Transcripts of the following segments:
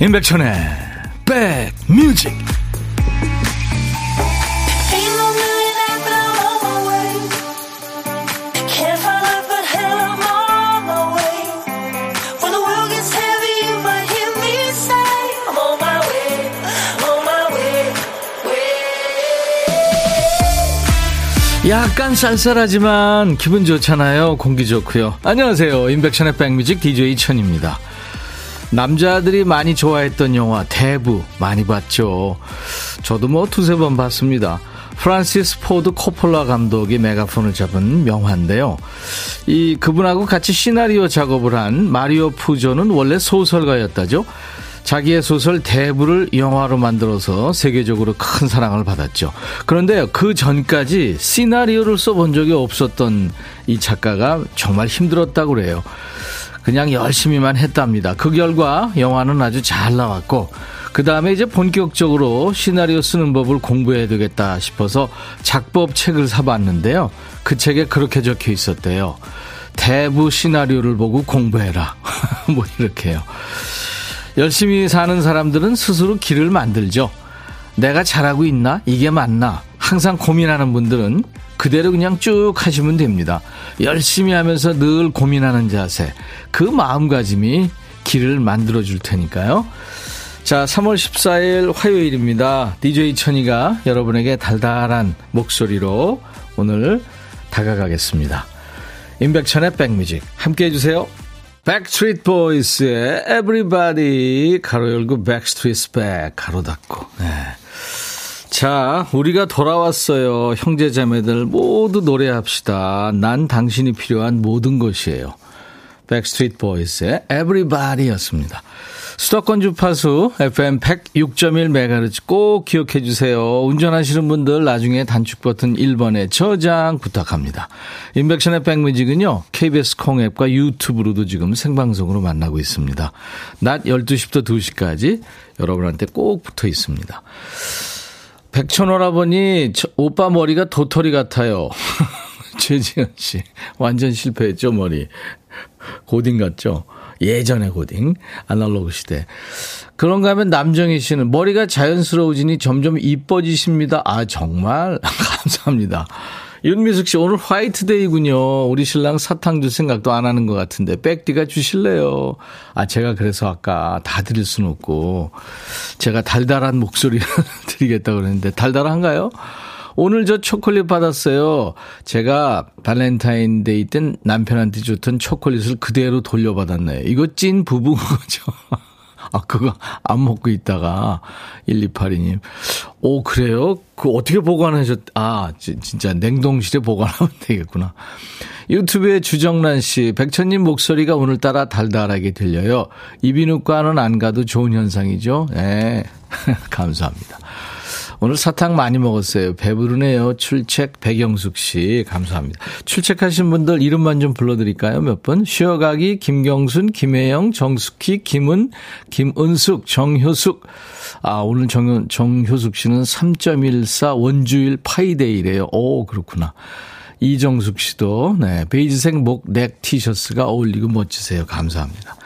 임백천의 백뮤직. 약간 쌀쌀하지만 기분 좋잖아요. 공기 좋고요. 안녕하세요, 임백천의 백뮤직 DJ 천입니다. 남자들이 많이 좋아했던 영화 대부 많이 봤죠. 저도 뭐 두세 번 봤습니다. 프란시스 포드 코폴라 감독이 메가폰을 잡은 명화인데요. 그분하고 같이 시나리오 작업을 한 마리오 푸조는 원래 소설가였다죠. 자기의 소설 대부를 영화로 만들어서 세계적으로 큰 사랑을 받았죠. 그런데 그 전까지 시나리오를 써본 적이 없었던 이 작가가 정말 힘들었다고 그래요. 그냥 열심히만 했답니다. 그 결과 영화는 아주 잘 나왔고, 그 다음에 이제 본격적으로 시나리오 쓰는 법을 공부해야 되겠다 싶어서 작법책을 사봤는데요. 그 책에 그렇게 적혀 있었대요. 대부 시나리오를 보고 공부해라. 뭐 이렇게요. 열심히 사는 사람들은 스스로 길을 만들죠. 내가 잘하고 있나? 이게 맞나? 항상 고민하는 분들은 그대로 그냥 쭉 하시면 됩니다. 열심히 하면서 늘 고민하는 자세, 그 마음가짐이 길을 만들어줄 테니까요. 자, 3월 14일 화요일입니다. DJ 천이가 여러분에게 달달한 목소리로 오늘 다가가겠습니다. 임백천의 백뮤직 함께해 주세요. Backstreet Boys의 Everybody, 가로 열고 Backstreet's Back, 가로 닫고. 네. 자, 우리가 돌아왔어요. 형제자매들 모두 노래합시다. 난 당신이 필요한 모든 것이에요. 백스트리트 보이스의 에브리바디였습니다. 수도권 주파수 FM 106.1MHz 꼭 기억해 주세요. 운전하시는 분들 나중에 단축 버튼 1번에 저장 부탁합니다. 인백션의 백뮤직은요, KBS 콩앱과 유튜브로도 지금 생방송으로 만나고 있습니다. 낮 12시부터 2시까지 여러분한테 꼭 붙어 있습니다. 백천오라버니, 오빠 머리가 도토리 같아요. 최지현 씨, 완전 실패했죠, 머리. 고딩 같죠? 예전의 고딩, 아날로그 시대. 그런가 하면 남정희 씨는 머리가 자연스러워지니 점점 이뻐지십니다. 아, 정말? 감사합니다. 윤미숙 씨, 오늘 화이트데이군요. 우리 신랑 사탕 줄 생각도 안 하는 것 같은데 백디가 주실래요? 아, 제가 그래서 아까 다 드릴 수는 없고 제가 달달한 목소리를 드리겠다고 그랬는데 달달한가요? 오늘 저 초콜릿 받았어요. 제가 발렌타인데이 땐 남편한테 줬던 초콜릿을 그대로 돌려받았네요. 이거 찐 부부인 거죠. 아, 그거 안 먹고 있다가 1282님. 오, 그래요? 그 어떻게 아, 진짜 냉동실에 보관하면 되겠구나. 유튜브에 주정란 씨, 백천님 목소리가 오늘따라 달달하게 들려요. 이비인후과는 안 가도 좋은 현상이죠. 네. 감사합니다. 오늘 사탕 많이 먹었어요. 배부르네요. 출첵 백영숙 씨, 감사합니다. 출첵하신 분들 이름만 좀 불러드릴까요? 몇 분? 쉬어가기, 김경순, 김혜영, 정숙희, 김은, 김은숙, 정효숙. 아, 오늘 정효숙 씨는 3.14 원주일 파이데이래요. 오, 그렇구나. 이정숙 씨도, 네, 베이지색 목넥 티셔츠가 어울리고 멋지세요. 감사합니다.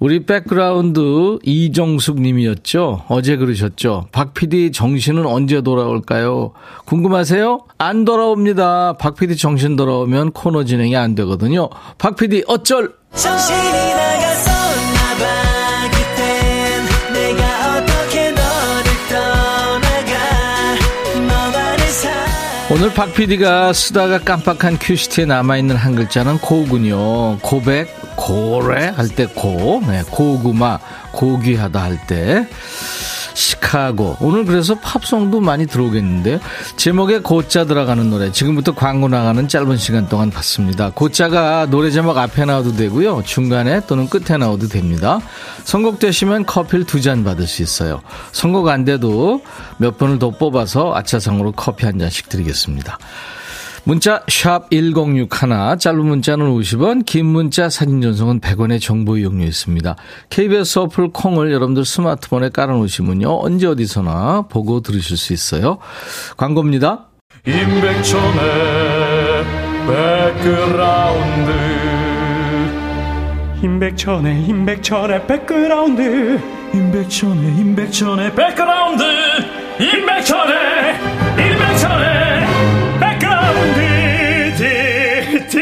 우리 백그라운드 이정숙 님이었죠. 어제 그러셨죠. 박 PD 정신은 언제 돌아올까요? 궁금하세요? 안 돌아옵니다. 박 PD 정신 돌아오면 코너 진행이 안 되거든요. 박 PD 어쩔? 정신이 나갔었나 봐. 오늘 박 PD가 쓰다가 깜빡한 큐시트에 남아있는 한 글자는 고군요. 고백, 고래 할 때 고, 네, 고구마, 고귀하다 할 때 시카고. 오늘 그래서 팝송도 많이 들어오겠는데요. 제목에 고자 들어가는 노래 지금부터 광고 나가는 짧은 시간 동안 봤습니다. 고자가 노래 제목 앞에 나와도 되고요, 중간에 또는 끝에 나와도 됩니다. 선곡되시면 커피를 2잔 받을 수 있어요. 선곡 안 돼도 몇 분을 더 뽑아서 아차상으로 커피 한 잔씩 드리겠습니다. 문자 샵 1061, 짧은 문자는 50원, 긴 문자 사진 전송은 100원의 정보 이용료 있습니다. KBS 어플 콩을 여러분들 스마트폰에 깔아놓으시면요, 언제 어디서나 보고 들으실 수 있어요. 광고입니다. 임백천의 백그라운드, 임백천의 백그라운드, 임백천의 백그라운드 임백천의 백그라운드 디디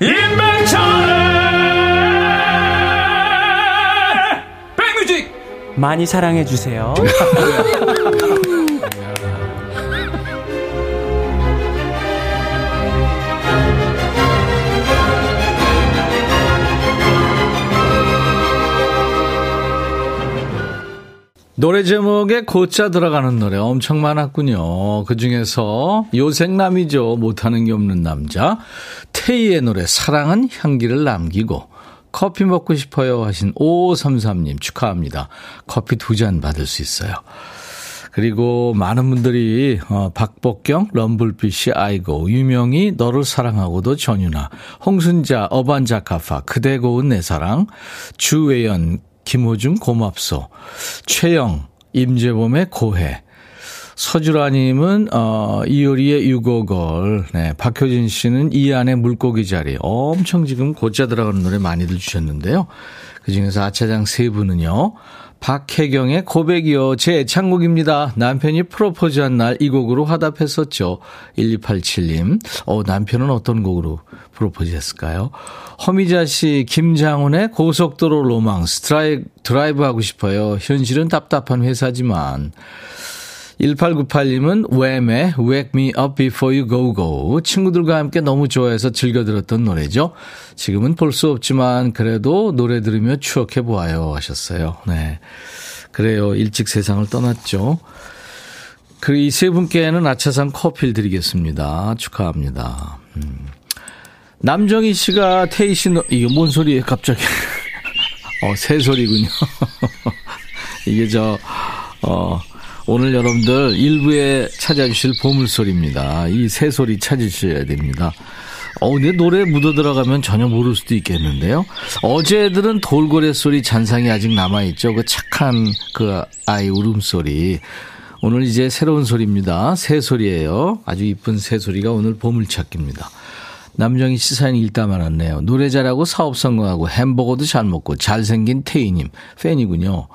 임백천의 백뮤직 많이 사랑해주세요. 노래 제목에 고짜 들어가는 노래 엄청 많았군요. 그중에서 요색남이죠. 못하는 게 없는 남자. 태희의 노래 사랑은 향기를 남기고. 커피 먹고 싶어요 하신 5533님 축하합니다. 커피 2잔 받을 수 있어요. 그리고 많은 분들이 박복경, 럼블피쉬, 아이고, 유명이, 너를 사랑하고도 전유나, 홍순자, 어반자카파, 그대 고운 내 사랑, 주외연, 김호중 고맙소, 최영, 임재범의 고해, 서주라님은 이효리의 유고걸, 네, 박효진 씨는 이안의 물고기 자리. 엄청 지금 고짜 들어가는 노래 많이들 주셨는데요. 그중에서 아차장 세 분은요. 박혜경의 고백이요. 제 애창곡입니다. 남편이 프로포즈한 날 이 곡으로 화답했었죠. 1287님. 남편은 어떤 곡으로 프로포즈했을까요? 허미자 씨, 김장훈의 고속도로 로망스. 드라이브 하고 싶어요. 현실은 답답한 회사지만. 1898님은 웸의 Wake Me Up Before You Go Go. 친구들과 함께 너무 좋아해서 즐겨 들었던 노래죠. 지금은 볼 수 없지만 그래도 노래 들으며 추억해보아요 하셨어요. 네, 그래요. 일찍 세상을 떠났죠. 그 이 세 분께는 아차상 커피를 드리겠습니다. 축하합니다. 남정희 씨가 태희 씨 이게 뭔 소리예요 갑자기. 새소리군요. 이게 오늘 여러분들 일부에 찾아주실 보물소리입니다. 이 새소리 찾으셔야 됩니다. 내 노래에 묻어들어가면 전혀 모를 수도 있겠는데요. 어제 애들은 돌고래 소리 잔상이 아직 남아있죠. 그 착한 그 아이 울음소리. 오늘 이제 새로운 소리입니다. 새소리예요. 아주 이쁜 새소리가 오늘 보물찾기입니다. 남정희 씨 사연 읽다 말았네요. 노래 잘하고 사업 성공하고 햄버거도 잘 먹고 잘생긴 태희님 팬이군요.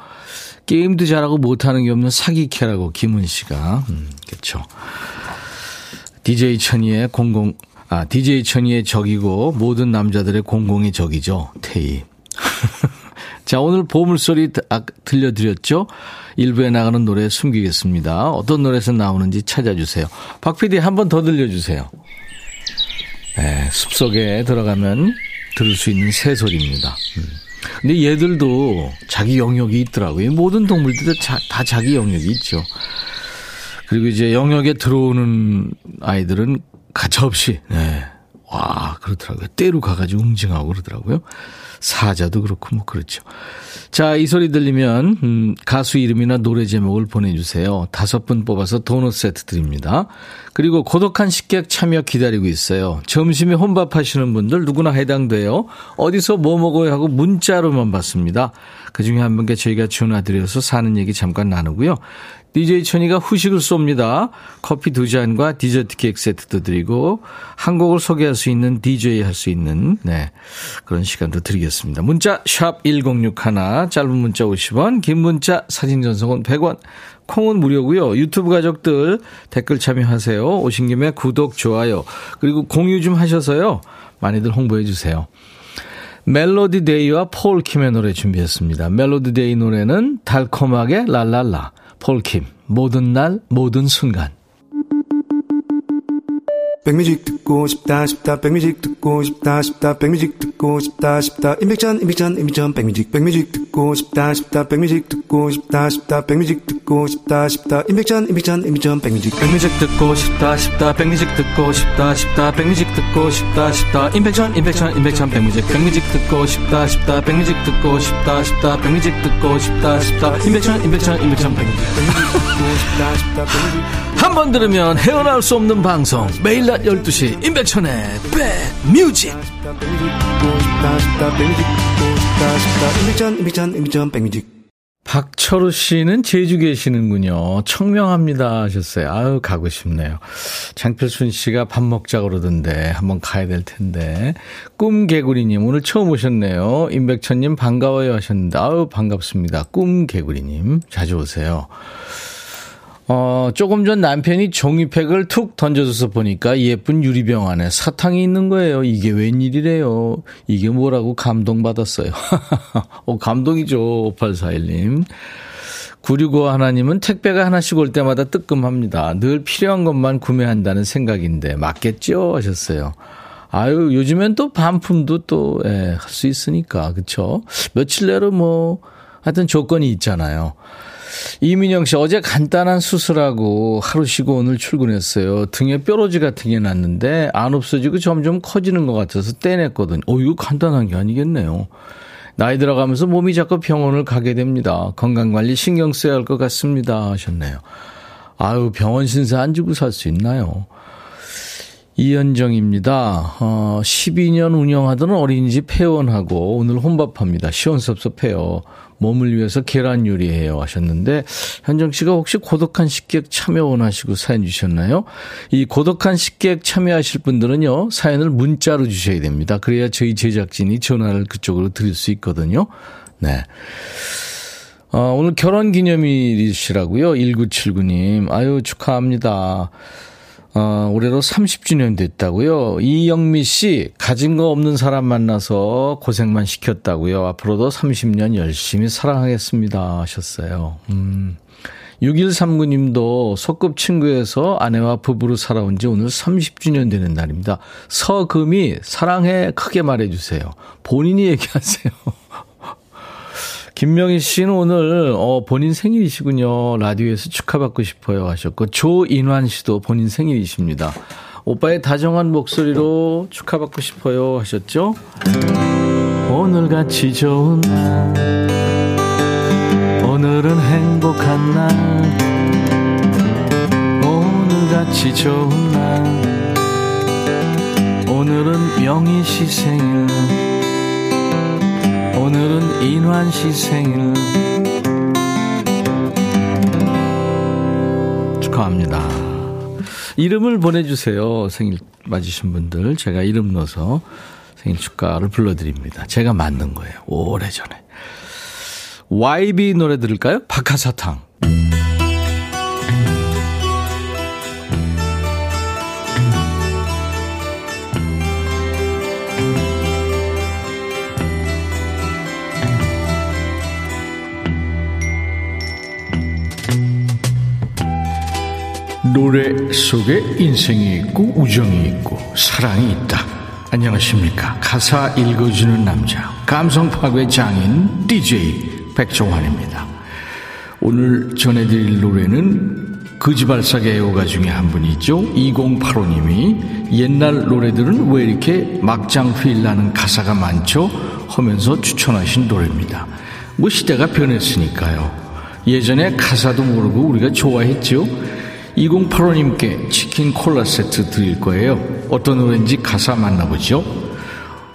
게임도 잘하고 못하는 게 없는 사기캐라고 김은 씨가. 그렇죠. DJ 천이의 적이고 모든 남자들의 공공의 적이죠. 태희. 자, 오늘 보물소리 들려드렸죠. 일부에 나가는 노래 숨기겠습니다. 어떤 노래에서 나오는지 찾아주세요. 박 PD 한 번 더 들려주세요. 네, 숲속에 들어가면 들을 수 있는 새소리입니다. 근데 얘들도 자기 영역이 있더라고요. 모든 동물들도 다 자기 영역이 있죠. 그리고 이제 영역에 들어오는 아이들은 가차없이, 네. 와, 그렇더라고요. 떼로 가가지고 응징하고 그러더라고요. 사자도 그렇고, 뭐, 그렇죠. 자, 이 소리 들리면, 가수 이름이나 노래 제목을 보내주세요. 5분 뽑아서 도넛 세트 드립니다. 그리고 고독한 식객 참여 기다리고 있어요. 점심에 혼밥 하시는 분들 누구나 해당돼요. 어디서 뭐 먹어요 하고 문자로만 받습니다. 그 중에 한 분께 저희가 전화드려서 사는 얘기 잠깐 나누고요. DJ 천이가 후식을 쏩니다. 커피 2잔과 디저트 케이크 세트도 드리고 한 곡을 소개할 수 있는 DJ 할 수 있는 그런 시간도 드리겠습니다. 문자 샵 1061 짧은 문자 50원 긴 문자 사진 전송은 100원 콩은 무료고요. 유튜브 가족들 댓글 참여하세요. 오신 김에 구독 좋아요 그리고 공유 좀 하셔서요. 많이들 홍보해 주세요. 멜로디 데이와 폴 킴의 노래 준비했습니다. 멜로디 데이 노래는 달콤하게 랄랄라 폴킴 모든 날 모든 순간. 백뮤직 듣고 싶다 싶다 백뮤직 듣고 싶다 싶다 백뮤직 듣고 싶다 싶다 임백천 백뮤직 듣고 싶다 싶다 백뮤직 듣고 싶다 싶다 백뮤직 듣고 싶다 싶다 임백천 백뮤직 듣고 싶다 싶다 백뮤직 듣고 싶다 싶다 백뮤직 듣고 싶다 싶다 임백천 백뮤직 듣고 싶다 싶다 백뮤직 듣고 싶다 싶다 백뮤직 듣고 싶다 싶다 임백천 백뮤직 한 번 들으면 헤어나올 수 없는 방송 매일 12시 임백천의 백뮤직. 박철우 씨는 제주 계시는군요. 청명합니다 하셨어요. 아유, 가고 싶네요. 장필순 씨가 밥 먹자 그러던데 한번 가야 될 텐데. 꿈개구리님 오늘 처음 오셨네요. 임백천님 반가워요 하셨는데 아유, 반갑습니다. 꿈개구리님 자주 오세요. 조금 전 남편이 종이팩을 툭 던져줘서 보니까 예쁜 유리병 안에 사탕이 있는 거예요. 이게 웬일이래요. 이게 뭐라고 감동받았어요. 감동이죠. 5841님. 965 하나님은 택배가 하나씩 올 때마다 뜨끔합니다. 늘 필요한 것만 구매한다는 생각인데 맞겠죠? 하셨어요. 아유, 요즘엔 또 반품도 또 할 수 있으니까 그렇죠. 며칠 내로 뭐 하여튼 조건이 있잖아요. 이민영 씨, 어제 간단한 수술하고 하루 쉬고 오늘 출근했어요. 등에 뾰루지 같은 게 났는데 안 없어지고 점점 커지는 것 같아서 떼냈거든요. 이거 간단한 게 아니겠네요. 나이 들어가면서 몸이 자꾸 병원을 가게 됩니다. 건강관리 신경 써야 할 것 같습니다 하셨네요. 아유, 병원 신세 안 지고 살 수 있나요? 이현정입니다. 12년 운영하던 어린이집 폐원하고 오늘 혼밥합니다. 시원섭섭해요. 몸을 위해서 계란 요리해요 하셨는데, 현정 씨가 혹시 고독한 식객 참여 원하시고 사연 주셨나요? 이 고독한 식객 참여하실 분들은요, 사연을 문자로 주셔야 됩니다. 그래야 저희 제작진이 전화를 그쪽으로 드릴 수 있거든요. 네. 오늘 결혼기념일이시라고요. 1979님. 아유, 축하합니다. 올해로 30주년 됐다고요. 이영미 씨, 가진 거 없는 사람 만나서 고생만 시켰다고요. 앞으로도 30년 열심히 사랑하겠습니다 하셨어요. 6139님도 소꿉친구에서 아내와 부부로 살아온 지 오늘 30주년 되는 날입니다. 서금이 사랑해 크게 말해주세요. 본인이 얘기하세요. 김명희 씨는 오늘 본인 생일이시군요. 라디오에서 축하받고 싶어요 하셨고, 조인환 씨도 본인 생일이십니다. 오빠의 다정한 목소리로 축하받고 싶어요 하셨죠. 오늘같이 좋은 날, 오늘은 행복한 날, 오늘같이 좋은 날, 오늘은 명희 씨 생일, 오늘은 인환 씨 생일 축하합니다. 이름을 보내주세요. 생일 맞으신 분들 제가 이름 넣어서 생일 축하를 불러드립니다. 제가 만든 거예요. 오래전에. YB 노래 들을까요? 박하사탕. 노래 속에 인생이 있고 우정이 있고 사랑이 있다. 안녕하십니까. 가사 읽어주는 남자, 감성 파괴 장인 DJ 백종환입니다. 오늘 전해드릴 노래는 거지발사계 애호가 중에 한 분이 있죠. 2085님이 옛날 노래들은 왜 이렇게 막장 휘일나는 가사가 많죠? 하면서 추천하신 노래입니다. 뭐 시대가 변했으니까요. 예전에 가사도 모르고 우리가 좋아했죠. 2085님께 치킨 콜라 세트 드릴 거예요. 어떤 노래인지 가사 만나보죠.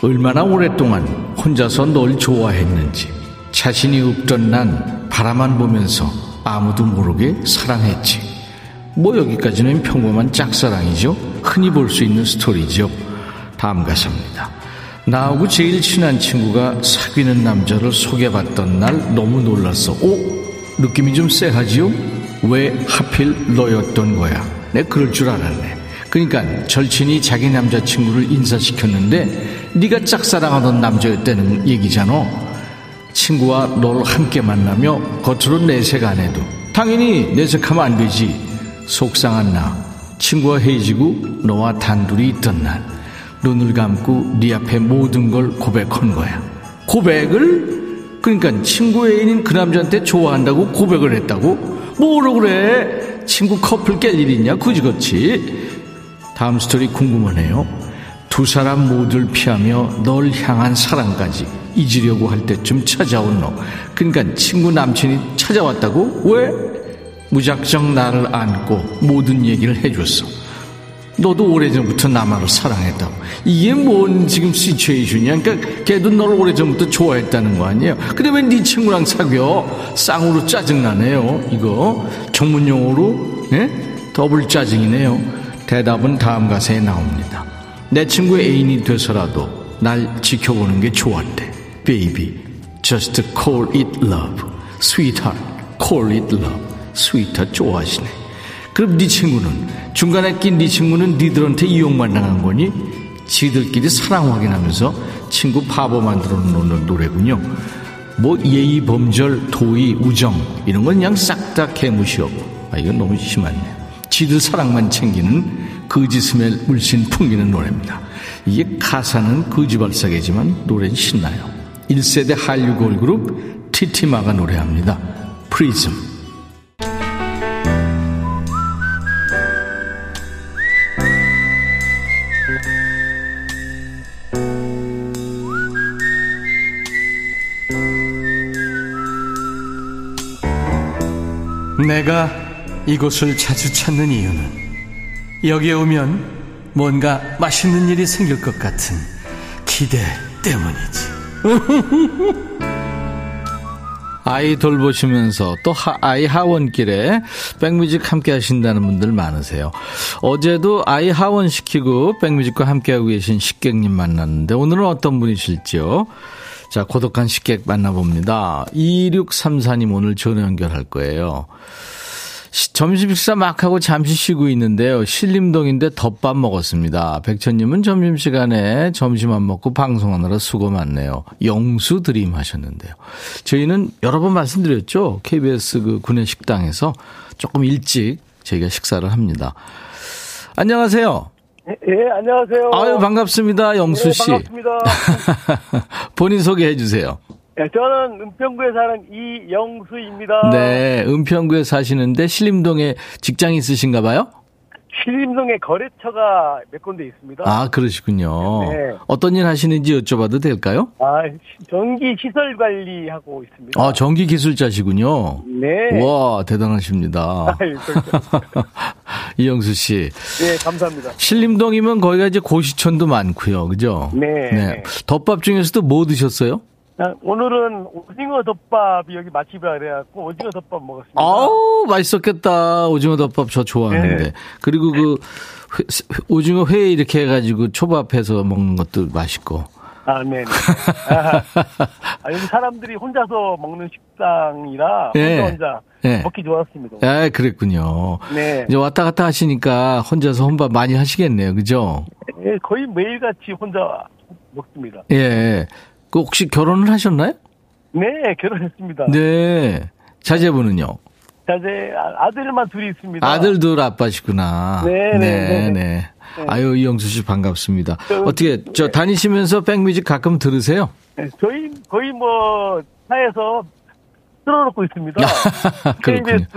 얼마나 오랫동안 혼자서 널 좋아했는지, 자신이 없던 난 바라만 보면서 아무도 모르게 사랑했지. 뭐 여기까지는 평범한 짝사랑이죠. 흔히 볼 수 있는 스토리죠. 다음 가사입니다. 나하고 제일 친한 친구가 사귀는 남자를 소개받던 날 너무 놀랐어. 느낌이 좀 쎄하지요? 왜 하필 너였던 거야? 내 그럴 줄 알았네. 그러니까 절친이 자기 남자친구를 인사시켰는데 네가 짝사랑하던 남자였다는 얘기잖아. 친구와 널 함께 만나며 겉으로 내색 안 해도 당연히 내색하면 안 되지. 속상한 나, 친구와 헤어지고 너와 단둘이 있던 날 눈을 감고 네 앞에 모든 걸 고백한 거야. 고백을? 그러니까 친구 애인인 그 남자한테 좋아한다고 고백을 했다고? 뭐로 그래? 친구 커플 깰 일 있냐? 그지그치. 다음 스토리 궁금하네요. 두 사람 모두를 피하며 널 향한 사랑까지 잊으려고 할 때쯤 찾아온 너. 그러니까 친구 남친이 찾아왔다고? 왜? 무작정 나를 안고 모든 얘기를 해줬어. 너도 오래전부터 나만을 사랑했다고. 이게 뭔 지금 시츄에이션이야. 그러니까 걔도 너를 오래전부터 좋아했다는 거 아니에요. 근데 왜 네 친구랑 사귀어? 쌍으로 짜증나네요. 이거 전문용어로 예? 더블 짜증이네요. 대답은 다음 가사에 나옵니다. 내 친구의 애인이 돼서라도 날 지켜보는 게 좋았대. Baby, just call it love. Sweetheart, call it love. Sweetheart 좋아하시네. 그럼 네 친구는 중간에 낀 네 친구는 니들한테 이용만 당한 거니? 지들끼리 사랑 확인하면서 친구 바보 만들어 놓는 노래군요. 뭐 예의, 범절, 도의, 우정 이런 건 그냥 싹 다 개무시하고. 아 이건 너무 심하네. 지들 사랑만 챙기는 거지 스멜 물씬 풍기는 노래입니다. 이게 가사는 거지발사계지만 노래는 신나요. 1세대 한류 걸그룹 티티마가 노래합니다. 프리즘. 내가 이곳을 자주 찾는 이유는 여기에 오면 뭔가 맛있는 일이 생길 것 같은 기대 때문이지. 아이 돌보시면서 또 아이 하원길에 백뮤직 함께 하신다는 분들 많으세요. 어제도 아이 하원시키고 백뮤직과 함께하고 계신 식객님 만났는데 오늘은 어떤 분이실지요? 자, 고독한 식객 만나봅니다. 2634님 오늘 전화 연결할 거예요. 점심 식사 막 하고 잠시 쉬고 있는데요. 신림동인데 덮밥 먹었습니다. 백천님은 점심시간에 점심 안 먹고 방송하느라 수고 많네요. 영수 드림 하셨는데요. 저희는 여러 번 말씀드렸죠. KBS 그 구내식당에서 조금 일찍 저희가 식사를 합니다. 안녕하세요. 예, 안녕하세요. 아유, 반갑습니다. 영수 씨. 네, 반갑습니다. 본인 소개해 주세요. 네, 저는 은평구에 사는 이영수입니다. 네, 은평구에 사시는데 신림동에 직장이 있으신가 봐요? 신림동에 거래처가 몇 군데 있습니다. 아, 그러시군요. 네. 어떤 일 하시는지 여쭤봐도 될까요? 아, 전기시설 관리하고 있습니다. 아, 전기기술자시군요. 네. 와, 대단하십니다. 아유, 이영수 씨. 네, 감사합니다. 신림동이면 거기가 이제 고시촌도 많고요. 그죠? 네. 네. 덮밥 중에서도 뭐 드셨어요? 오늘은 오징어 덮밥이 여기 맛집이라 그래갖고 오징어 덮밥 먹었습니다. 아우 맛있었겠다. 오징어 덮밥 저 좋아하는데. 네. 그리고 그 오징어 회 이렇게 해가지고 초밥해서 먹는 것도 맛있고. 아, 네. 아, 여기 사람들이 혼자서 먹는 식당이라 네. 혼자 네. 먹기 좋았습니다. 아, 그랬군요. 네. 이제 왔다 갔다 하시니까 혼자서 혼밥 많이 하시겠네요, 그죠? 네, 거의 매일 같이 혼자 먹습니다. 예. 그 혹시 결혼을 하셨나요? 네, 결혼했습니다. 네. 자제분은요? 자제 아들만 둘이 있습니다. 아들 둘 아빠시구나. 네, 네, 네. 아유, 이영수 씨 반갑습니다. 어떻게 저 다니시면서 백뮤직 가끔 들으세요? 네, 저희 거의 뭐 차에서 틀어놓고 있습니다. KBS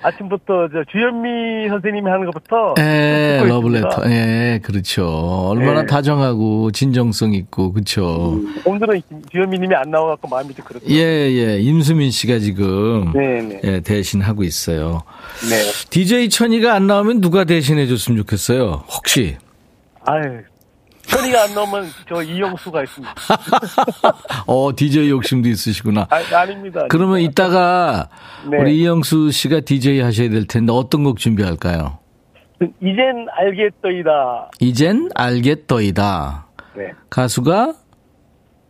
아침부터 저 주현미 선생님이 하는 것부터 예, 러블레터. 예, 그렇죠. 얼마나 예. 다정하고 진정성 있고 그렇죠. 오늘은 주현미 님이 안 나와 갖고 마음이 좀 그렇죠. 예, 예. 임수민 씨가 지금 네. 예, 대신하고 있어요. 네. DJ 천이가 안 나오면 누가 대신해 줬으면 좋겠어요. 혹시. 아유. 천이가 안 나오면 저 이영수가 있습니다. DJ 욕심도 있으시구나. 아닙니다. 그러면 이따가 네. 우리 이영수 씨가 DJ 하셔야 될 텐데 어떤 곡 준비할까요? 이젠 알겠더이다. 이젠 알겠더이다. 네. 가수가?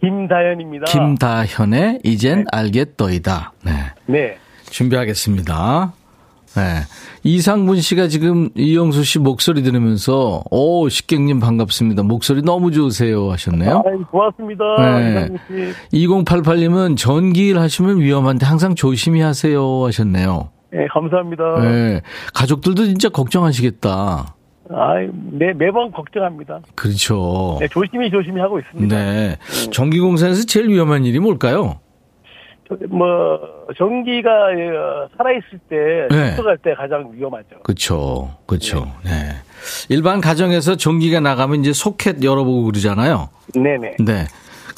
김다현입니다. 김다현의 이젠 네. 알겠더이다. 네. 네. 준비하겠습니다. 네. 이상분 씨가 지금 이영수 씨 목소리 들으면서 오 식객님 반갑습니다. 목소리 너무 좋으세요 하셨네요. 아, 고맙습니다. 네. 2088님은 전기일 하시면 위험한데 항상 조심히 하세요 하셨네요. 네, 감사합니다. 네. 가족들도 진짜 걱정하시겠다. 아, 네, 매번 걱정합니다. 그렇죠. 네, 조심히 하고 있습니다. 네. 전기공사에서 제일 위험한 일이 뭘까요? 뭐 전기가 살아있을 때 출동할 때 네. 가장 위험하죠. 그렇죠, 그렇죠. 네. 네. 일반 가정에서 전기가 나가면 이제 소켓 열어보고 그러잖아요. 네네. 네.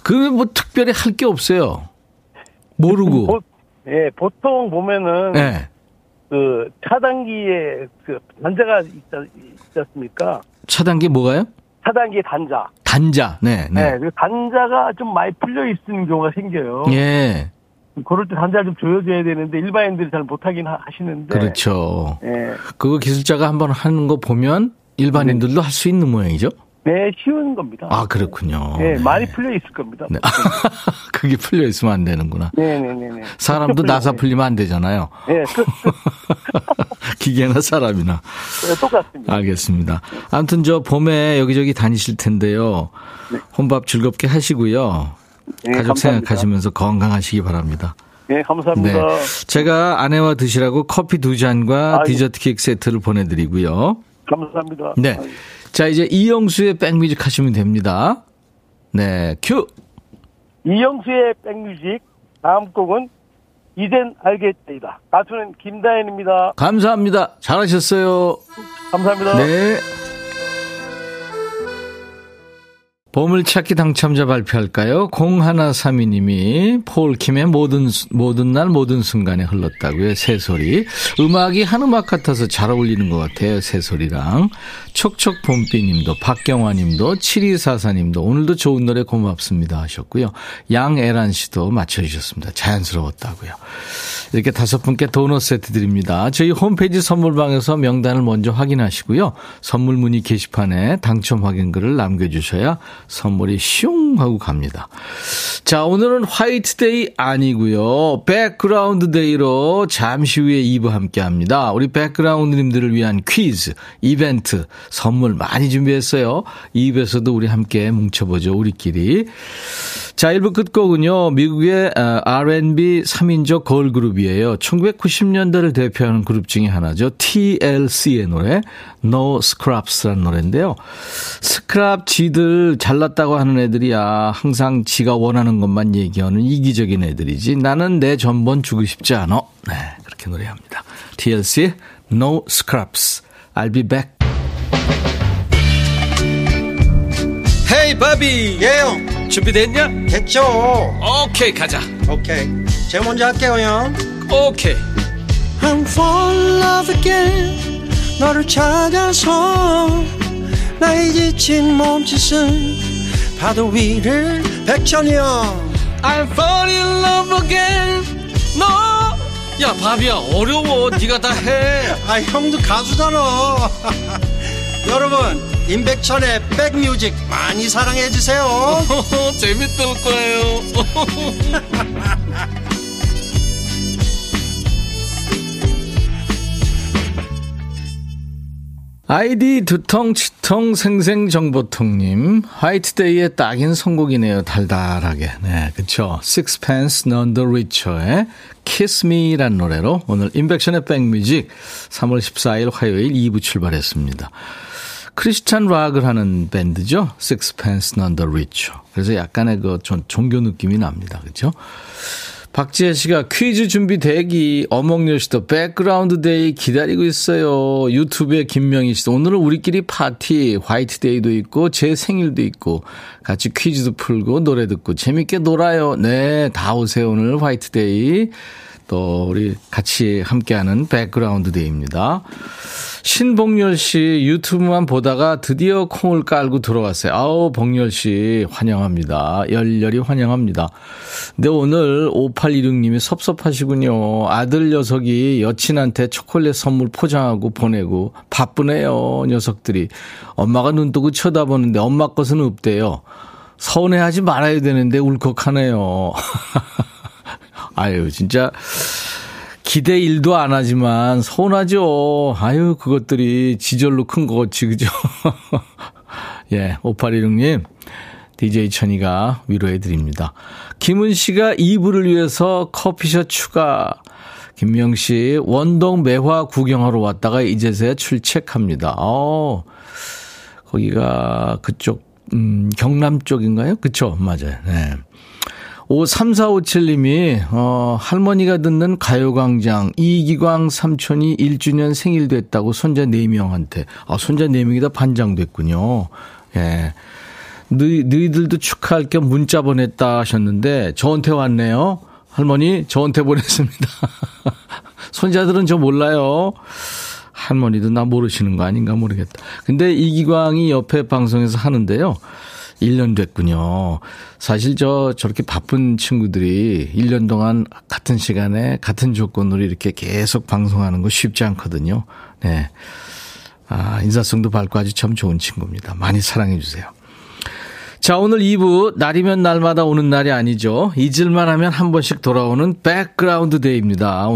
그 뭐 특별히 할 게 없어요. 모르고. 예, 보통 보면은 네. 그 차단기에 그 단자가 있지 않습니까? 차단기 뭐가요? 차단기 단자. 단자, 네, 네. 네, 단자가 좀 많이 풀려 있는 경우가 생겨요. 예. 그럴 때 단자를 좀 조여줘야 되는데 일반인들이 잘 못하긴 하시는데. 그렇죠. 예. 그거 기술자가 한번 하는 거 보면 일반인들도 네. 할 수 있는 모양이죠? 네, 쉬운 겁니다. 아, 그렇군요. 네, 네. 많이 풀려 있을 겁니다. 네. 그게 풀려 있으면 안 되는구나. 네네네. 사람도 나사 풀리면 안 되잖아요. 네. 기계나 사람이나. 네, 똑같습니다. 알겠습니다. 아무튼 저 봄에 여기저기 다니실 텐데요. 네. 혼밥 즐겁게 하시고요. 네, 가족 감사합니다. 생각하시면서 건강하시기 바랍니다. 네, 감사합니다. 네. 제가 아내와 드시라고 커피 2잔과 디저트 케이크 세트를 보내드리고요. 감사합니다. 네. 자, 이제 이영수의 백뮤직 하시면 됩니다. 네, 큐! 이영수의 백뮤직, 다음 곡은 이젠 알겠다이다. 가수는 김다현입니다. 감사합니다. 잘하셨어요. 감사합니다. 네. 보물찾기 당첨자 발표할까요? 0132님이 폴킴의 모든 날 모든 순간에 흘렀다고요. 새소리. 음악이 한 음악 같아서 잘 어울리는 것 같아요. 새소리랑. 촉촉봄비님도 박경화님도 7244님도 오늘도 좋은 노래 고맙습니다 하셨고요. 양애란씨도 맞춰주셨습니다. 자연스러웠다고요. 이렇게 5분께 도넛 세트 드립니다. 저희 홈페이지 선물방에서 명단을 먼저 확인하시고요. 선물 문의 게시판에 당첨 확인글을 남겨주셔야 선물이 슝 하고 갑니다. 자, 오늘은 화이트데이 아니고요. 백그라운드데이로 잠시 후에 2부 함께합니다. 우리 백그라운드님들을 위한 퀴즈, 이벤트, 선물 많이 준비했어요. 2부에서도 우리 함께 뭉쳐보죠. 우리끼리. 자, 1부 끝곡은요. 미국의 R&B 3인조 걸그룹이에요. 1990년대를 대표하는 그룹 중에 하나죠. TLC의 노래 No Scrubs라는 노래인데요. 스크랍 지들 잘났다고 하는 애들이야. 항상 지가 원하는 것만 얘기하는 이기적인 애들이지. 나는 내 전번 주고 싶지 않아. 네, 그렇게 노래합니다. TLC No Scraps. I'll be back. Hey, 바비. 예영. Yeah. 준비됐냐? 됐죠. 오케이, okay, 가자. 오케이. Okay. 제가 먼저 할게요, 형. 오케이. Okay. I'm falling in love again. 너를 찾아서 나의 지친 몸짓은 파도 위를 백천이야. I'm falling in love again. 너. No. 야, 바비야, 어려워. 네가 다 해. 아, 형도 가수잖아. 여러분, 임백천의 백뮤직 많이 사랑해 주세요. 재밌을 거예요. 아이디 두통치통 생생정보통님 화이트데이의 딱인 선곡이네요. 달달하게. 네, 그렇죠. Sixpence None the Richer의 Kiss Me라는 노래로 오늘 인백션의 백뮤직 3월 14일 화요일 2부 출발했습니다. 크리스찬 락을 하는 밴드죠. Sixpence None the Richer. 그래서 약간의 그 종교 느낌이 납니다. 그렇죠? 박지혜 씨가 퀴즈 준비 대기. 어몽요 씨도 백그라운드 데이 기다리고 있어요. 유튜브에 김명희 씨도 오늘은 우리끼리 파티 화이트 데이도 있고 제 생일도 있고 같이 퀴즈도 풀고 노래 듣고 재밌게 놀아요. 네, 다 오세요. 오늘 화이트 데이. 또 우리 같이 함께하는 백그라운드 데이입니다. 신봉열 씨 유튜브만 보다가 드디어 콩을 깔고 들어왔어요. 아우, 봉열 씨 환영합니다. 열렬히 환영합니다. 근데 오늘 5816님이 섭섭하시군요. 아들 녀석이 여친한테 초콜릿 선물 포장하고 보내고 바쁘네요. 녀석들이. 엄마가 눈 뜨고 쳐다보는데 엄마 것은 없대요. 서운해하지 말아야 되는데 울컥하네요. 아유, 진짜 기대 일도 안 하지만 서운하죠. 아유, 그것들이 지절로 큰 거지, 그죠? 예, 5816님, DJ 천이가 위로해드립니다. 김은 씨가 2부를 위해서 커피숍 추가. 김명 씨, 원동 매화 구경하러 왔다가 이제서야 출첵합니다. 거기가 그쪽, 경남 쪽인가요? 그쵸, 맞아요. 네. 53457님이 할머니가 듣는 가요광장 이기광 삼촌이 1주년 생일 됐다고 손자 4명한테. 아, 손자 4명이 다 반장됐군요. 예, 너희들도 축하할 겸 문자 보냈다 하셨는데 저한테 왔네요. 할머니, 저한테 보냈습니다. 손자들은 저 몰라요. 할머니도 나 모르시는 거 아닌가 모르겠다. 근데 이기광이 옆에 방송에서 하는데요. 1년 됐군요. 사실 저렇게 바쁜 친구들이 1년 동안 같은 시간에 같은 조건으로 이렇게 계속 방송하는 거 쉽지 않거든요. 네. 아, 인사성도 밝고 아주 참 좋은 친구입니다. 많이 사랑해 주세요. 자, 오늘 2부 날이면 날마다 오는 날이 아니죠. 잊을만 하면 한 번씩 돌아오는 백그라운드 데이입니다.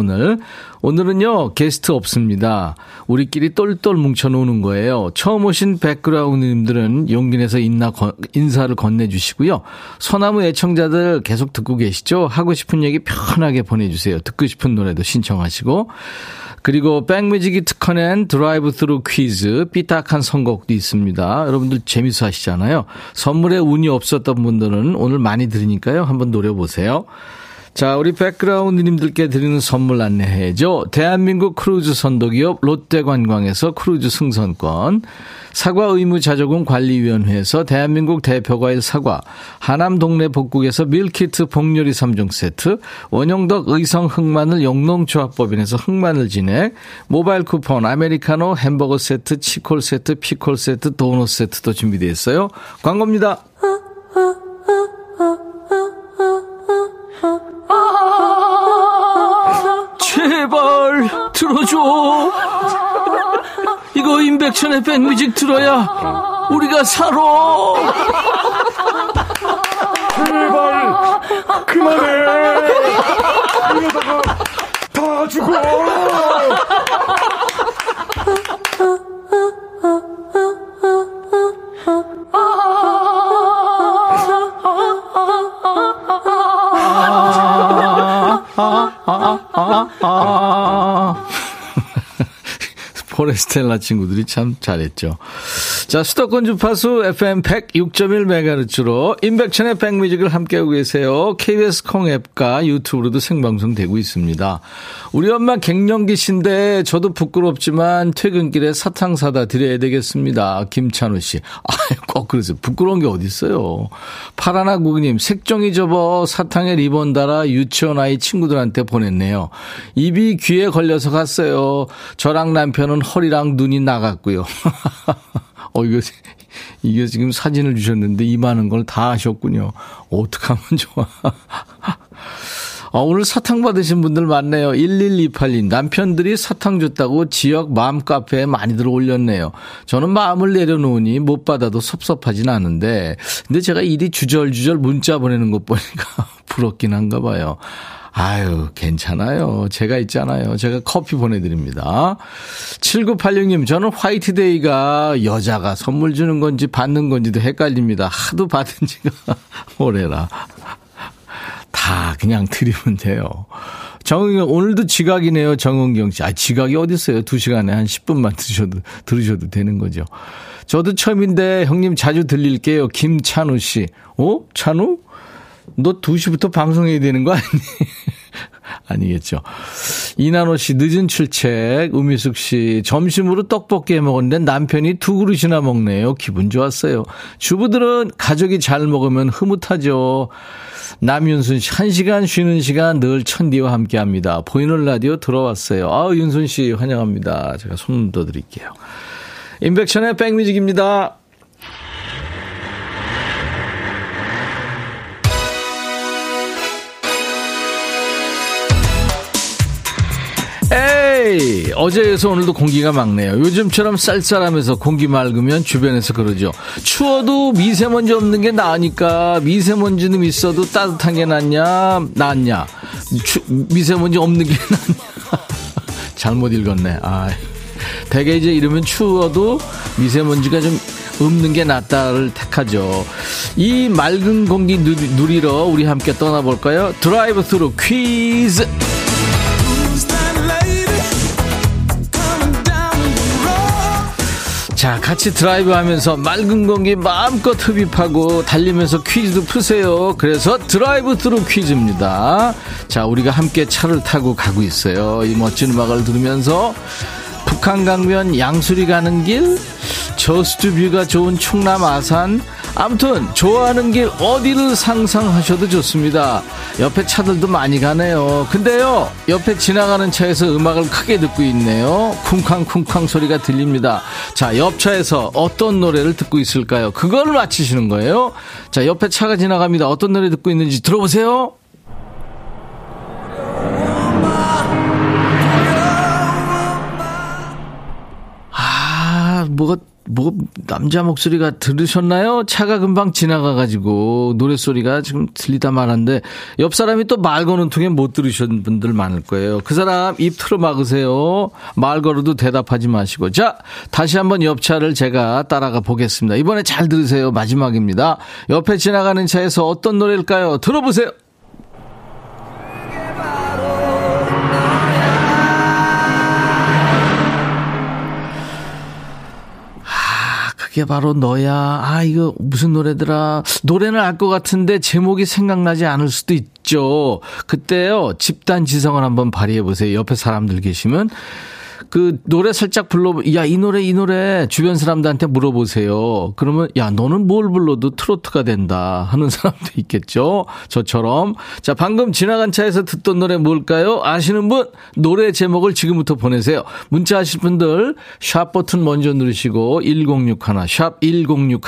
오늘은요 게스트 없습니다. 우리끼리 똘똘 뭉쳐놓는 거예요. 처음 오신 백그라운드님들은 용기 내서 인사를 건네주시고요. 소나무 애청자들 계속 듣고 계시죠. 하고 싶은 얘기 편하게 보내주세요. 듣고 싶은 노래도 신청하시고, 그리고 백뮤직이 특허낸 드라이브 스루 퀴즈, 삐딱한 선곡도 있습니다. 여러분들 재밌어 하시잖아요. 선물에 운이 없었던 분들은 오늘 많이 들으니까요. 한번 노려보세요. 자, 우리 백그라운드님들께 드리는 선물 안내해야죠. 대한민국 크루즈 선도기업 롯데관광에서 크루즈 승선권, 사과의무자조금관리위원회에서 대한민국 대표과일 사과, 하남 동네 복국에서 밀키트 복요리 3종 세트, 원영덕 의성 흑마늘 영농조합법인에서 흑마늘 진액, 모바일 쿠폰, 아메리카노, 햄버거 세트, 치콜 세트, 피콜 세트, 도넛 세트도 준비되어 있어요. 광고입니다. 제발 들어줘. 이거 임백천의 백뮤직 들어야 우리가 살아. 제발 그만해. 이러다가 다 죽어. 포레스텔라 친구들이 참 잘했죠. 자, 수도권 주파수 FM 106.1MHz로 임백천의 백뮤직을 함께하고 계세요. KBS 콩앱과 유튜브로도 생방송되고 있습니다. 우리 엄마 갱년기신데 저도 부끄럽지만 퇴근길에 사탕 사다 드려야 되겠습니다. 김찬우 씨. 꼭 그러세요. 부끄러운 게 어디 있어요. 파라나구님, 색종이 접어 사탕에 리본 달아 유치원 아이 친구들한테 보냈네요. 입이 귀에 걸려서 갔어요. 저랑 남편은 허리랑 눈이 나갔고요. 이거 지금 사진을 주셨는데 이만한 걸 다 하셨군요. 어떡하면 좋아. 오늘 사탕 받으신 분들 많네요. 1128님, 남편들이 사탕 줬다고 지역 맘카페에 많이들 올렸네요. 저는 마음을 내려놓으니 못 받아도 섭섭하진 않은데, 근데 제가 일이 주절주절 문자 보내는 것 보니까 부럽긴 한가 봐요. 아유, 괜찮아요. 제가 있잖아요. 제가 커피 보내드립니다. 7986님, 저는 화이트데이가 여자가 선물 주는 건지 받는 건지도 헷갈립니다. 하도 받은 지가 오래라. 다 그냥 드리면 돼요. 정은경, 오늘도 지각이네요. 정은경 씨. 지각이 어디 있어요. 2시간에 한 10분만 들으셔도 되는 거죠. 저도 처음인데 형님 자주 들릴게요. 김찬우 씨. 찬우? 너 2시부터 방송해야 되는 거 아니? 아니겠죠. 이나노 씨, 늦은 출첵. 우미숙 씨, 점심으로 떡볶이 해 먹었는데 남편이 2그릇이나 먹네요. 기분 좋았어요. 주부들은 가족이 잘 먹으면 흐뭇하죠. 남윤순 씨, 1시간 쉬는 시간 늘 천디와 함께합니다. 보이는 라디오 들어왔어요. 윤순 씨 환영합니다. 제가 손 넣어드릴게요. 임백천의 백뮤직입니다. 에이, 어제에서 오늘도 공기가 맑네요. 요즘처럼 쌀쌀하면서 공기 맑으면 주변에서 그러죠. 추워도 미세먼지 없는 게 나으니까, 미세먼지는 있어도 따뜻한 게 낫냐. 미세먼지 없는 게 낫냐. 잘못 읽었네. 대개 이제 이러면 추워도 미세먼지가 좀 없는 게 낫다를 택하죠. 이 맑은 공기 누리러 우리 함께 떠나볼까요? 드라이브 스루 퀴즈. 자, 같이 드라이브하면서 맑은 공기 마음껏 흡입하고 달리면서 퀴즈도 푸세요. 그래서 드라이브 스루 퀴즈입니다. 자, 우리가 함께 차를 타고 가고 있어요. 이 멋진 음악을 들으면서 북한 강변 양수리 가는 길, 저수지 뷰가 좋은 충남 아산, 아무튼 좋아하는 길 어디를 상상하셔도 좋습니다. 옆에 차들도 많이 가네요. 근데요, 옆에 지나가는 차에서 음악을 크게 듣고 있네요. 쿵쾅쿵쾅 소리가 들립니다. 자, 옆 차에서 어떤 노래를 듣고 있을까요? 그걸 맞히시는 거예요. 자, 옆에 차가 지나갑니다. 어떤 노래 듣고 있는지 들어보세요. 뭐가 남자 목소리가 들으셨나요? 차가 금방 지나가가지고 노래소리가 지금 들리다 말았는데 옆 사람이 또 말 거는 통에 못 들으신 분들 많을 거예요. 그 사람 입 틀어 막으세요. 말 걸어도 대답하지 마시고. 자, 다시 한번 옆 차를 제가 따라가 보겠습니다. 이번에 잘 들으세요. 마지막입니다. 옆에 지나가는 차에서 어떤 노래일까요? 들어보세요. 이게 바로 너야. 아, 이거 무슨 노래더라. 노래는 알 것 같은데 제목이 생각나지 않을 수도 있죠. 그때요, 집단 지성을 한번 발휘해 보세요. 옆에 사람들 계시면 그 노래 살짝 야, 이 노래 주변 사람들한테 물어보세요. 그러면 야, 너는 뭘 불러도 트로트가 된다 하는 사람도 있겠죠. 저처럼. 자, 방금 지나간 차에서 듣던 노래 뭘까요? 아시는 분 노래 제목을 지금부터 보내세요. 문자 하실 분들 샵 버튼 먼저 누르시고 1061, 샵 1061.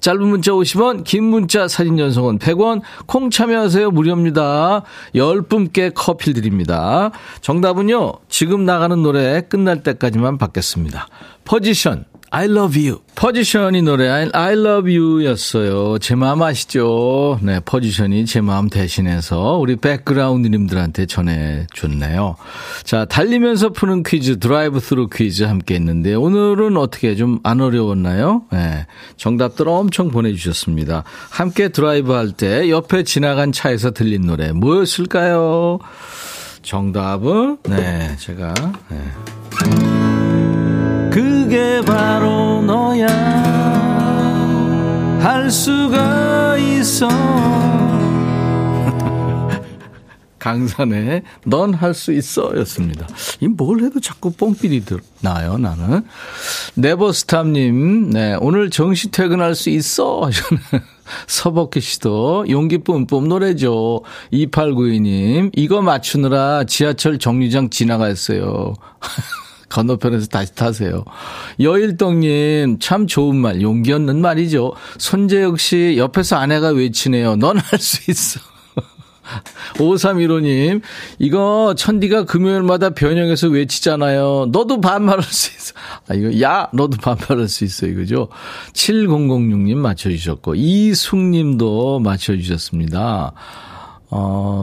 짧은 문자 50원, 긴 문자 사진 연속은 100원. 콩 참여하세요. 무료입니다. 10분께 커피 드립니다. 정답은요, 지금 나가는 노래 끝날 때까지만 받겠습니다. 포지션, I love you. 포지션이 노래한 I love you 였어요. 제 마음 아시죠? 네, 포지션이 제 마음 대신해서 우리 백그라운드님들한테 전해줬네요. 자, 달리면서 푸는 퀴즈, 드라이브 스루 퀴즈 함께 했는데 오늘은 어떻게 좀 안 어려웠나요? 네, 정답들 엄청 보내주셨습니다. 함께 드라이브 할 때 옆에 지나간 차에서 들린 노래 뭐였을까요? 정답은 제가 그게 바로 너야 할 수가 있어 강산의 넌 할 수 있어 였습니다. 이 뭘 해도 자꾸 뽕삐리 나요, 나는. 네버스탑님, 네, 오늘 정시 퇴근할 수 있어 하셨네. 서복희 씨도 용기 뿜뿜 노래죠. 2892님, 이거 맞추느라 지하철 정류장 지나갔어요. 건너편에서 다시 타세요. 여일동님, 참 좋은 말, 용기 없는 말이죠. 손재혁 씨, 옆에서 아내가 외치네요. 넌 할 수 있어. 5315님, 이거 천디가 금요일마다 변형해서 외치잖아요. 너도 반말할 수 있어. 아, 이거, 야, 너도 반말할 수 있어. 이거죠. 7006님 맞춰주셨고, 이숙님도 맞춰주셨습니다.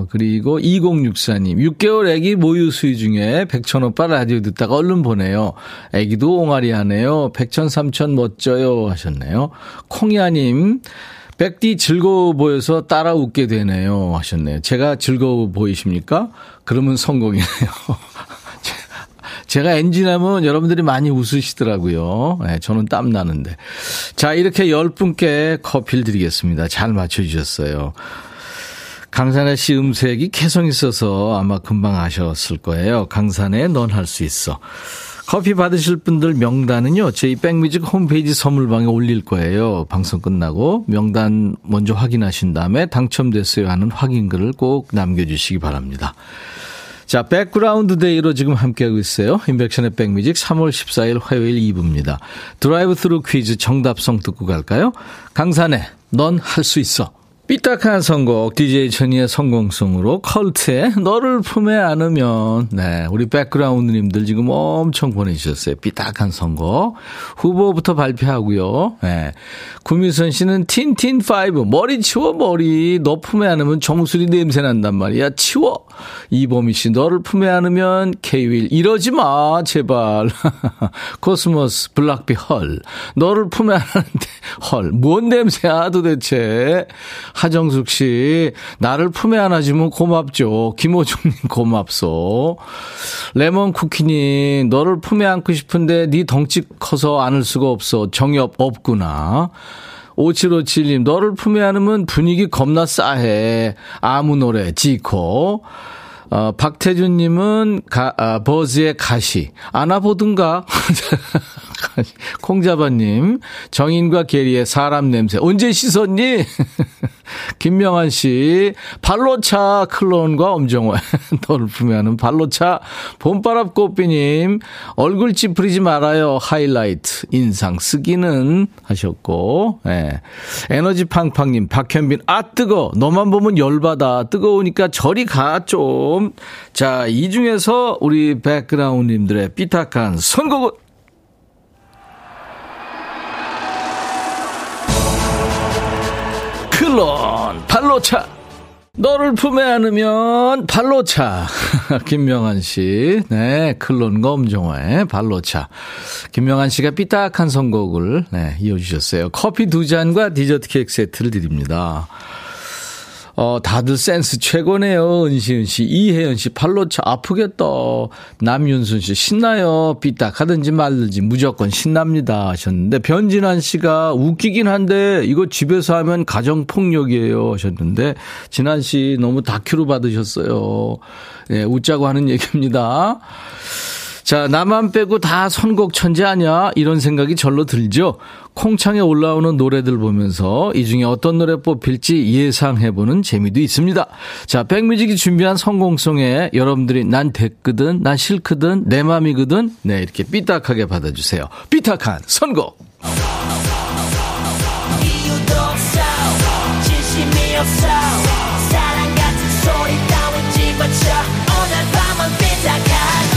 그리고 2064님, 6개월 아기 모유 수유 중에 백천오빠 라디오 듣다가 얼른 보내요. 아기도 옹알이 하네요. 백천삼천 멋져요. 하셨네요. 콩야님, 백디 즐거워 보여서 따라 웃게 되네요. 하셨네요. 제가 즐거워 보이십니까? 그러면 성공이네요. 제가 엔진하면 여러분들이 많이 웃으시더라고요. 네, 저는 땀나는데. 자, 이렇게 10분께 커피를 드리겠습니다. 잘 맞춰주셨어요. 강산의 씨 음색이 개성 있어서 아마 금방 아셨을 거예요. 강산의 넌 할 수 있어. 커피 받으실 분들 명단은요, 저희 백뮤직 홈페이지 선물방에 올릴 거예요. 방송 끝나고 명단 먼저 확인하신 다음에 당첨됐어요 하는 확인글을 꼭 남겨주시기 바랍니다. 자, 백그라운드 데이로 지금 함께하고 있어요. 인백션의 백뮤직 3월 14일 화요일 2부입니다. 드라이브 스루 퀴즈 정답성 듣고 갈까요? 강산의 넌 할 수 있어. 삐딱한 선곡, DJ 천이의 성공성으로 컬트의 너를 품에 안으면. 네, 우리 백그라운드님들 지금 엄청 보내주셨어요. 삐딱한 선곡. 후보부터 발표하고요. 네, 구미선 씨는 틴틴5 머리 치워 머리. 너 품에 안으면 정수리 냄새 난단 말이야. 치워. 이보미 씨, 너를 품에 안으면. K-Will, 이러지 마 제발. 코스모스 블락비 헐, 너를 품에 안으는데 헐, 뭔 냄새야 도대체. 하정숙 씨, 나를 품에 안아주면 고맙죠. 김호중님, 고맙소. 레몬쿠키님, 너를 품에 안고 싶은데 네 덩치 커서 안을 수가 없어. 정엽 없구나. 5757님, 너를 품에 안으면 분위기 겁나 싸해. 아무 노래, 지코. 박태준님은 버즈의 가시 안아보든가. 콩자바님, 정인과 게리의 사람 냄새 언제 씻었니? 김명환씨, 발로차 클론과 엄정화 너를 품에하는 발로차. 봄바람꽃비님, 얼굴 찌푸리지 말아요, 하이라이트 인상 쓰기는 하셨고. 네. 에너지팡팡님, 박현빈, 아 뜨거, 너만 보면 열받아, 뜨거우니까 저리 가 좀. 자, 이 중에서 우리 백그라운드님들의 삐딱한 선곡은 클론 발로차. 너를 품에 안으면 발로차. 김명한 씨, 네, 클론과 엄정화의 발로차. 김명한 씨가 삐딱한 선곡을, 네, 이어주셨어요. 커피 두 잔과 디저트 케이크 세트를 드립니다. 다들 센스 최고네요. 은시은 씨, 이혜연 씨, 발로차 아프겠다. 남윤순 씨, 신나요. 삐딱하든지 말든지 무조건 신납니다 하셨는데, 변진환 씨가 웃기긴 한데 이거 집에서 하면 가정폭력이에요 하셨는데, 진환 씨 너무 다큐로 받으셨어요. 예, 웃자고 하는 얘기입니다. 자, 나만 빼고 다 선곡 천재 아니야? 이런 생각이 절로 들죠. 콩창에 올라오는 노래들 보면서 이 중에 어떤 노래 뽑힐지 예상해보는 재미도 있습니다. 자, 백뮤직이 준비한 성공송에 여러분들이 난 됐거든, 난 싫거든, 내 맘이거든, 네, 이렇게 삐딱하게 받아주세요. 삐딱한 선곡. 이유도 없어, 진심이 없어, 사랑 같은 소리 따윈 집어쳐, 오늘 밤은 삐딱하게.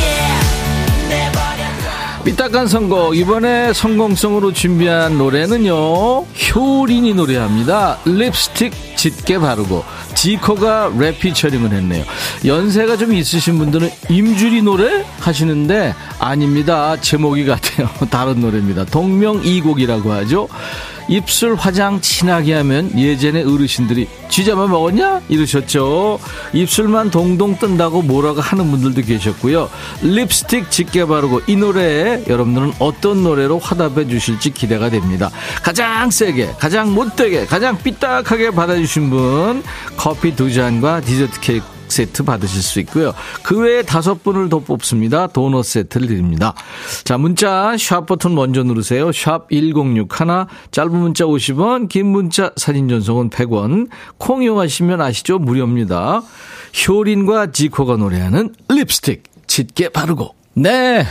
삐딱한 선곡, 이번에 성공성으로 준비한 노래는요, 효린이 노래합니다. 립스틱 짙게 바르고. 지코가 랩 피처링을 했네요. 연세가 좀 있으신 분들은 임주리 노래 하시는데 아닙니다. 제목이 같아요. 다른 노래입니다. 동명이곡이라고 하죠. 입술 화장 진하게 하면 예전에 어르신들이 쥐자만 먹었냐 이러셨죠. 입술만 동동 뜬다고 뭐라고 하는 분들도 계셨고요. 립스틱 짙게 바르고, 이 노래에 여러분들은 어떤 노래로 화답해 주실지 기대가 됩니다. 가장 세게, 가장 못되게, 가장 삐딱하게 받아주신 분 커피 두 잔과 디저트 케이크 세트 받으실 수 있고요. 그 외에 5분을 더 뽑습니다. 도넛 세트를 드립니다. 자, 문자 샵 버튼 먼저 누르세요. 샵 1061, 짧은 문자 50원, 긴 문자 사진 전송은 100원. 콩 이용하시면 아시죠? 무료입니다. 효린과 지코가 노래하는 립스틱 짙게 바르고. 네,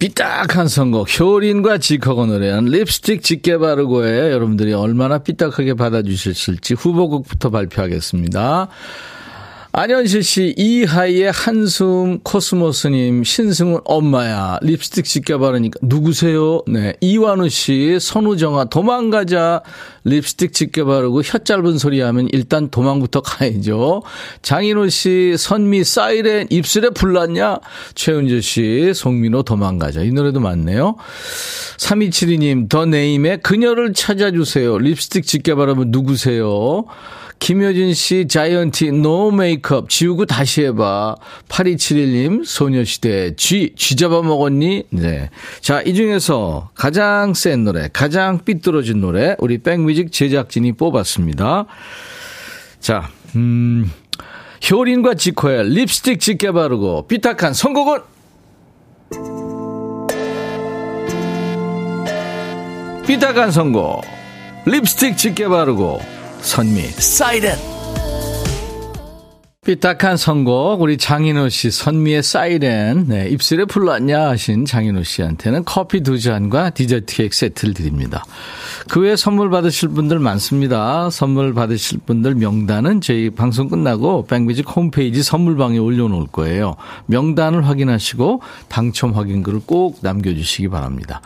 삐딱한 선곡, 효린과 지커가 노래한 립스틱 짙게 바르고에 여러분들이 얼마나 삐딱하게 받아주실지 후보곡부터 발표하겠습니다. 안현실 씨, 이하이의 한숨, 코스모스님, 신승훈 엄마야, 립스틱 짙게 바르니까 누구세요? 네, 이완우 씨, 선우정아, 도망가자, 립스틱 짙게 바르고 혀 짧은 소리 하면 일단 도망부터 가야죠. 장인호 씨, 선미, 사이렌, 입술에 불났냐? 최은주 씨, 송민호, 도망가자. 이 노래도 많네요. 3272님, 더 네임의 그녀를 찾아주세요, 립스틱 짙게 바르면 누구세요? 김효진 씨, 자이언티, 노 메이크업, 지우고 다시 해봐. 8271님, 소녀시대, 쥐 잡아먹었니? 네. 자, 이 중에서 가장 센 노래, 가장 삐뚤어진 노래, 우리 백뮤직 제작진이 뽑았습니다. 자, 효린과 지코의 립스틱 짙게 바르고. 삐딱한 선곡은? 삐딱한 선곡, 립스틱 짙게 바르고. 선미, 사이렌. 삐딱한 선곡, 우리 장인호 씨, 선미의 사이렌. 네, 입술에 불났냐 하신 장인호 씨한테는 커피 두 잔과 디저트 케이크 세트를 드립니다. 그 외에 선물 받으실 분들 많습니다. 선물 받으실 분들 명단은 저희 방송 끝나고 백뮤직 홈페이지 선물방에 올려놓을 거예요. 명단을 확인하시고 당첨 확인글을 꼭 남겨주시기 바랍니다.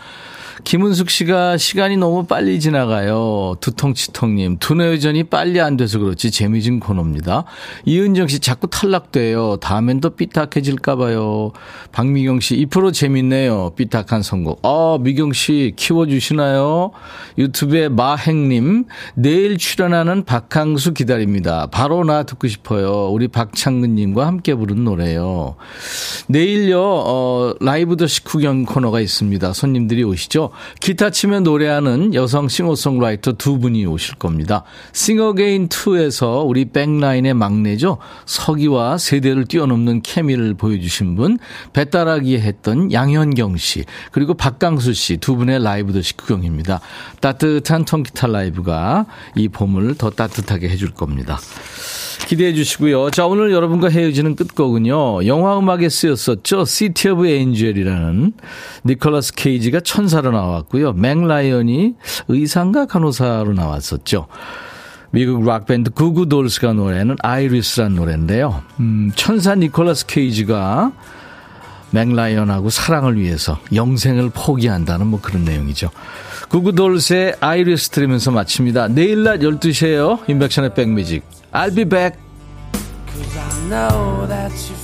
김은숙 씨가 시간이 너무 빨리 지나가요. 두통치통님, 두뇌 회전이 빨리 안 돼서 그렇지 재미진 코너입니다. 이은정 씨, 자꾸 탈락돼요. 다음엔 더 삐딱해질까 봐요. 박미경 씨, 2% 재밌네요. 삐딱한 선곡. 미경 씨 키워주시나요? 유튜브의 마행님, 내일 출연하는 박항수 기다립니다. 바로 나 듣고 싶어요. 우리 박창근님과 함께 부른 노래요. 내일요, 라이브 더 식후경 코너가 있습니다. 손님들이 오시죠. 분들은요, 기타 치며 노래하는 여성 싱어송라이터 두 분이 오실 겁니다. 싱어게인2에서 우리 백라인의 막내죠. 서기와 세대를 뛰어넘는 케미를 보여주신 분, 배따라기 했던 양현경 씨, 그리고 박강수 씨 두 분의 라이브 도시 구경입니다. 따뜻한 통기타 라이브가 이 봄을 더 따뜻하게 해줄 겁니다. 기대해 주시고요. 자, 오늘 여러분과 헤어지는 끝곡은요, 영화음악에 쓰였었죠. City of Angel이라는 니콜라스 케이지가 천사로 나왔고요, 맥라이언이 의상과 간호사로 나왔었죠. 미국 락밴드 구구돌스가 노래하는 아이리스라는 노래인데요, 천사 니콜라스 케이지가 맥라이언하고 사랑을 위해서 영생을 포기한다는 뭐 그런 내용이죠. 구구돌스의 아이리스 들으면서 마칩니다. 내일 낮 12시에요. 인백션의 백뮤직. I'll be back. 'Cause I know that you